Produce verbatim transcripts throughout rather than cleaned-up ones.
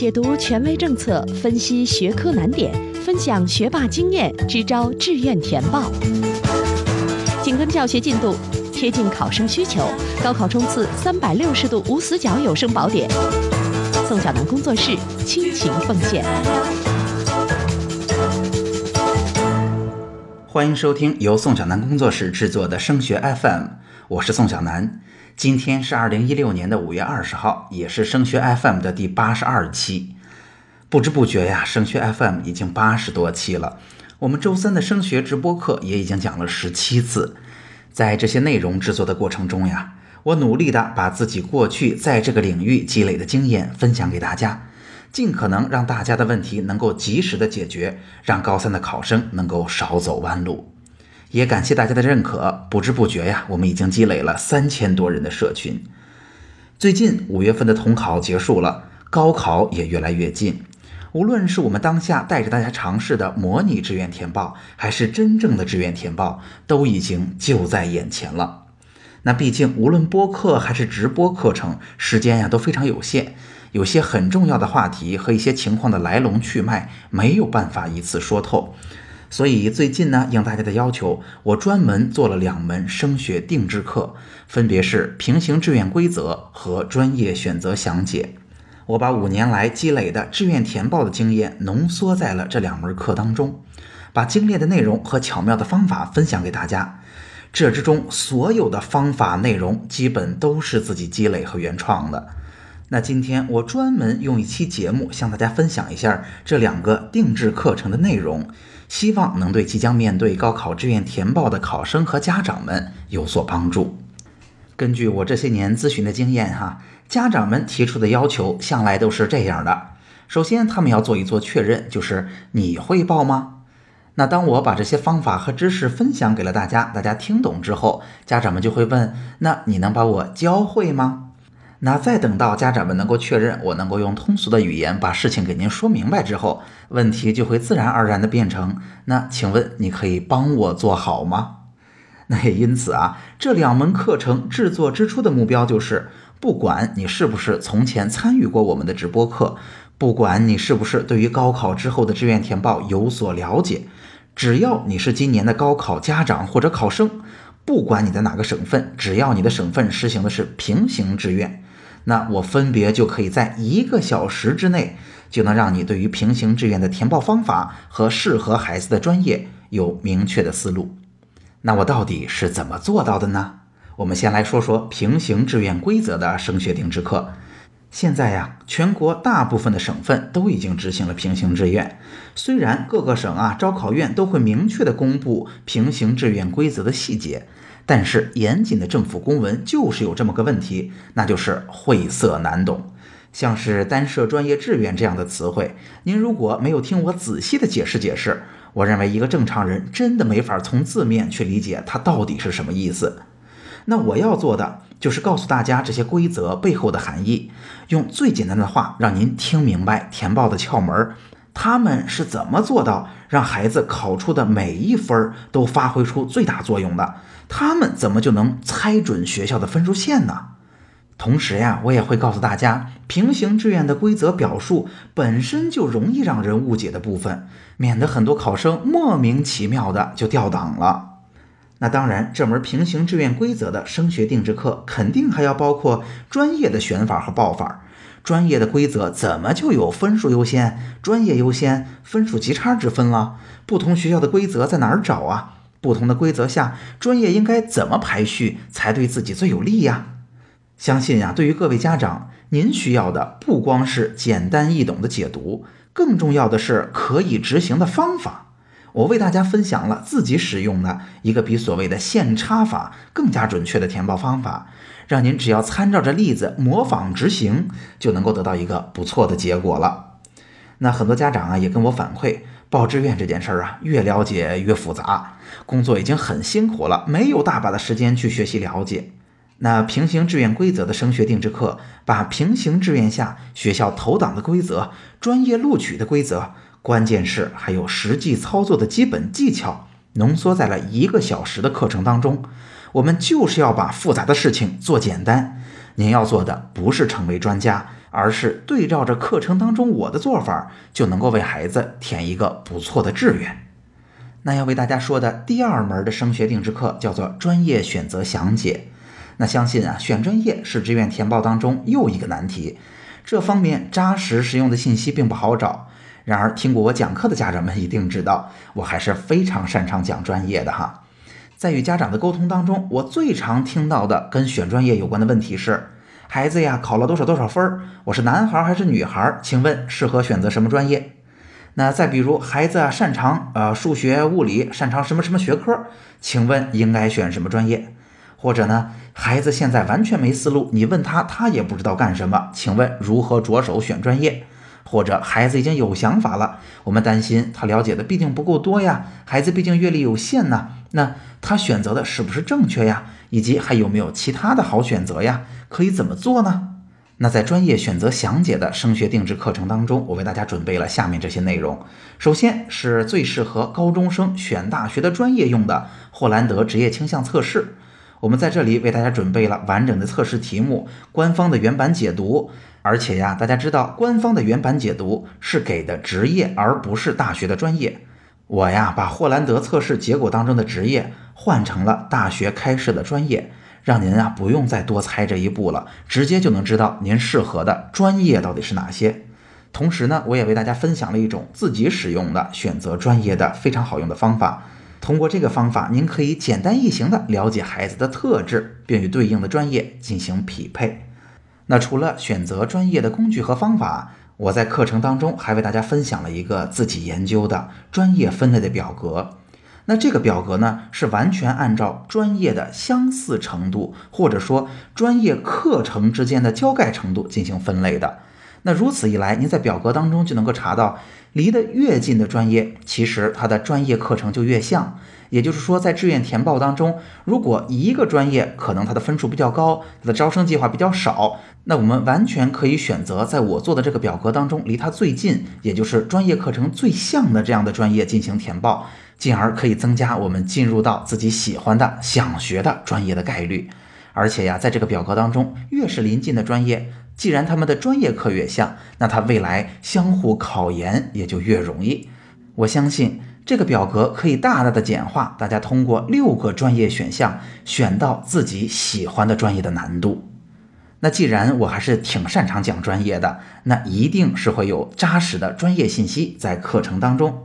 解读权威政策，分析学科难点，分享学霸经验，支招志愿填报。紧跟教学进度，贴近考生需求，高考冲刺三百六十度无死角有声宝典。宋小楠工作室倾情奉献。欢迎收听由宋小楠工作室制作的升学 F M， 我是宋小楠。今天是二零一六年的五月二十号，也是升学 F M 的第八十二期。不知不觉呀，升学 F M 已经八十多期了。我们周三的升学直播课也已经讲了十七次。在这些内容制作的过程中呀，我努力的把自己过去在这个领域积累的经验分享给大家，尽可能让大家的问题能够及时的解决，让高三的考生能够少走弯路。也感谢大家的认可，不知不觉呀，我们已经积累了三千多人的社群。最近五月份的统考结束了，高考也越来越近。无论是我们当下带着大家尝试的模拟志愿填报，还是真正的志愿填报，都已经就在眼前了。那毕竟无论播客还是直播课程，时间呀都非常有限，有些很重要的话题和一些情况的来龙去脉没有办法一次说透。所以最近呢，应大家的要求，我专门做了两门升学定制课，分别是平行志愿规则和专业选择详解。我把五年来积累的志愿填报的经验浓缩在了这两门课当中，把精炼的内容和巧妙的方法分享给大家。这之中所有的方法内容基本都是自己积累和原创的。那今天我专门用一期节目向大家分享一下这两个定制课程的内容，希望能对即将面对高考志愿填报的考生和家长们有所帮助。根据我这些年咨询的经验哈，家长们提出的要求向来都是这样的。首先他们要做一做确认，就是你会报吗？那当我把这些方法和知识分享给了大家，大家听懂之后，家长们就会问，那你能把我教会吗？那再等到家长们能够确认我能够用通俗的语言把事情给您说明白之后，问题就会自然而然的变成，那请问你可以帮我做好吗？那也因此啊，这两门课程制作之初的目标就是，不管你是不是从前参与过我们的直播课，不管你是不是对于高考之后的志愿填报有所了解，只要你是今年的高考家长或者考生，不管你在哪个省份，只要你的省份实行的是平行志愿，那我分别就可以在一个小时之内就能让你对于平行志愿的填报方法和适合孩子的专业有明确的思路。那我到底是怎么做到的呢？我们先来说说平行志愿规则的升学定制课。现在呀、啊，全国大部分的省份都已经执行了平行志愿。虽然各个省啊招考院都会明确的公布平行志愿规则的细节，但是严谨的政府公文就是有这么个问题，那就是晦涩难懂。像是单设专业志愿这样的词汇，您如果没有听我仔细的解释解释，我认为一个正常人真的没法从字面去理解它到底是什么意思。那我要做的就是告诉大家这些规则背后的含义，用最简单的话让您听明白填报的窍门，他们是怎么做到让孩子考出的每一分都发挥出最大作用的，他们怎么就能猜准学校的分数线呢？同时呀，我也会告诉大家平行志愿的规则表述本身就容易让人误解的部分，免得很多考生莫名其妙的就掉档了。那当然，这门平行志愿规则的升学定制课肯定还要包括专业的选法和报法。专业的规则怎么就有分数优先、专业优先、分数级差之分了？不同学校的规则在哪儿找啊？不同的规则下，专业应该怎么排序才对自己最有利呀？相信呀、啊，对于各位家长，您需要的不光是简单易懂的解读，更重要的是可以执行的方法。我为大家分享了自己使用的一个比所谓的线差法更加准确的填报方法，让您只要参照着例子模仿执行，就能够得到一个不错的结果了。那很多家长啊也跟我反馈，报志愿这件事儿啊越了解越复杂，工作已经很辛苦了，没有大把的时间去学习了解。那平行志愿规则的升学定制课，把平行志愿下学校投档的规则、专业录取的规则，关键是还有实际操作的基本技巧，浓缩在了一个小时的课程当中。我们就是要把复杂的事情做简单，您要做的不是成为专家，而是对照着课程当中我的做法，就能够为孩子填一个不错的志愿。那要为大家说的第二门的升学定制课叫做专业选择详解。那相信啊，选专业是志愿填报当中又一个难题，这方面扎实实用的信息并不好找。然而听过我讲课的家长们一定知道，我还是非常擅长讲专业的哈。在与家长的沟通当中，我最常听到的跟选专业有关的问题是，孩子呀考了多少多少分，我是男孩还是女孩，请问适合选择什么专业？那再比如孩子啊擅长呃数学物理，擅长什么什么学科，请问应该选什么专业？或者呢，孩子现在完全没思路，你问他他也不知道干什么，请问如何着手选专业？或者孩子已经有想法了，我们担心他了解的毕竟不够多呀，孩子毕竟阅历有限呢、啊，那他选择的是不是正确呀？以及还有没有其他的好选择呀？可以怎么做呢？那在专业选择详解的升学定制课程当中，我为大家准备了下面这些内容。首先是最适合高中生选大学的专业用的霍兰德职业倾向测试，我们在这里为大家准备了完整的测试题目、官方的原版解读，而且呀，大家知道官方的原版解读是给的职业而不是大学的专业，我呀把霍兰德测试结果当中的职业换成了大学开设的专业，让您啊不用再多猜这一步了，直接就能知道您适合的专业到底是哪些。同时呢，我也为大家分享了一种自己使用的选择专业的非常好用的方法，通过这个方法您可以简单易行的了解孩子的特质，并与对应的专业进行匹配。那除了选择专业的工具和方法，我在课程当中还为大家分享了一个自己研究的专业分类的表格，那这个表格呢，是完全按照专业的相似程度，或者说专业课程之间的交概程度进行分类的。那如此一来，您在表格当中就能够查到，离得越近的专业，其实它的专业课程就越像。也就是说，在志愿填报当中，如果一个专业可能它的分数比较高，它的招生计划比较少，那我们完全可以选择在我做的这个表格当中离它最近，也就是专业课程最像的这样的专业进行填报，进而可以增加我们进入到自己喜欢的、想学的专业的概率。而且呀，在这个表格当中，越是临近的专业，既然他们的专业课越像，那它未来相互考研也就越容易。我相信这个表格可以大大的简化大家通过六个专业选项选到自己喜欢的专业的难度。那既然我还是挺擅长讲专业的，那一定是会有扎实的专业信息在课程当中。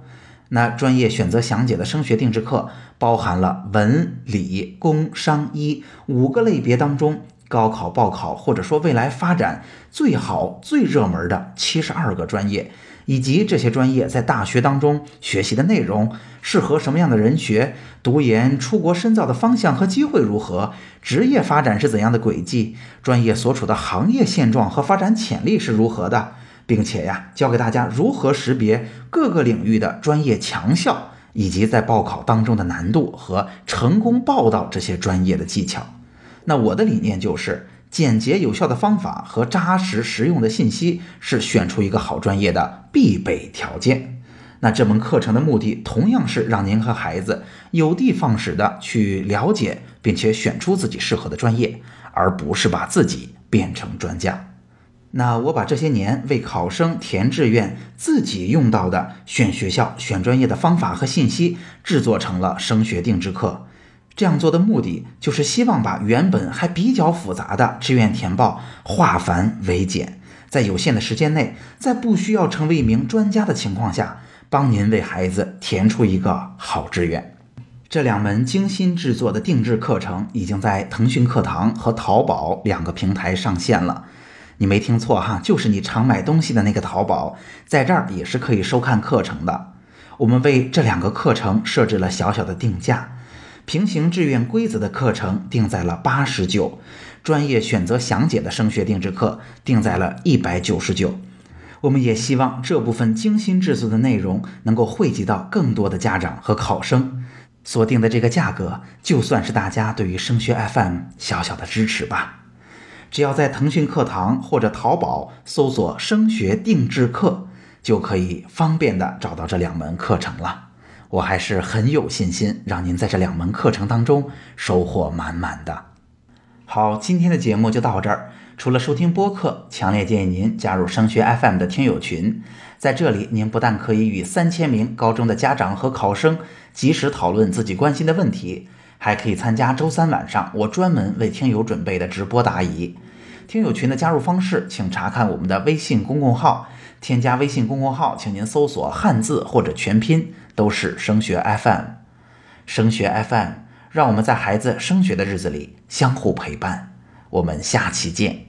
那专业选择详解的升学定制课包含了文、理、工、商、医五个类别当中，高考报考或者说未来发展最好最热门的七十二个专业，以及这些专业在大学当中学习的内容，适合什么样的人学，读研出国深造的方向和机会如何，职业发展是怎样的轨迹，专业所处的行业现状和发展潜力是如何的，并且呀，教给大家如何识别各个领域的专业强项，以及在报考当中的难度和成功报到这些专业的技巧。那我的理念就是，简洁有效的方法和扎实实用的信息是选出一个好专业的必备条件。那这门课程的目的同样是让您和孩子有的放矢的去了解，并且选出自己适合的专业，而不是把自己变成专家。那我把这些年为考生填志愿自己用到的选学校、选专业的方法和信息制作成了升学定制课。这样做的目的就是希望把原本还比较复杂的志愿填报化繁为简，在有限的时间内，在不需要成为一名专家的情况下，帮您为孩子填出一个好志愿。这两门精心制作的定制课程已经在腾讯课堂和淘宝两个平台上线了。你没听错哈，就是你常买东西的那个淘宝，在这儿也是可以收看课程的。我们为这两个课程设置了小小的定价，平行志愿规则的课程定在了八十九，专业选择详解的升学定制课定在了一百九十九。我们也希望这部分精心制作的内容能够惠及到更多的家长和考生。所定的这个价格，就算是大家对于升学 F M 小小的支持吧。只要在腾讯课堂或者淘宝搜索升学定制课，就可以方便的找到这两门课程了。我还是很有信心让您在这两门课程当中收获满满的。好，今天的节目就到这儿。除了收听播客，强烈建议您加入升学 F M 的听友群。在这里，您不但可以与三千名高中的家长和考生及时讨论自己关心的问题，还可以参加周三晚上我专门为听友准备的直播答疑。听友群的加入方式，请查看我们的微信公共号。添加微信公共号，请您搜索汉字或者全拼，都是升学 F M。 升学 F M， 让我们在孩子升学的日子里相互陪伴。我们下期见。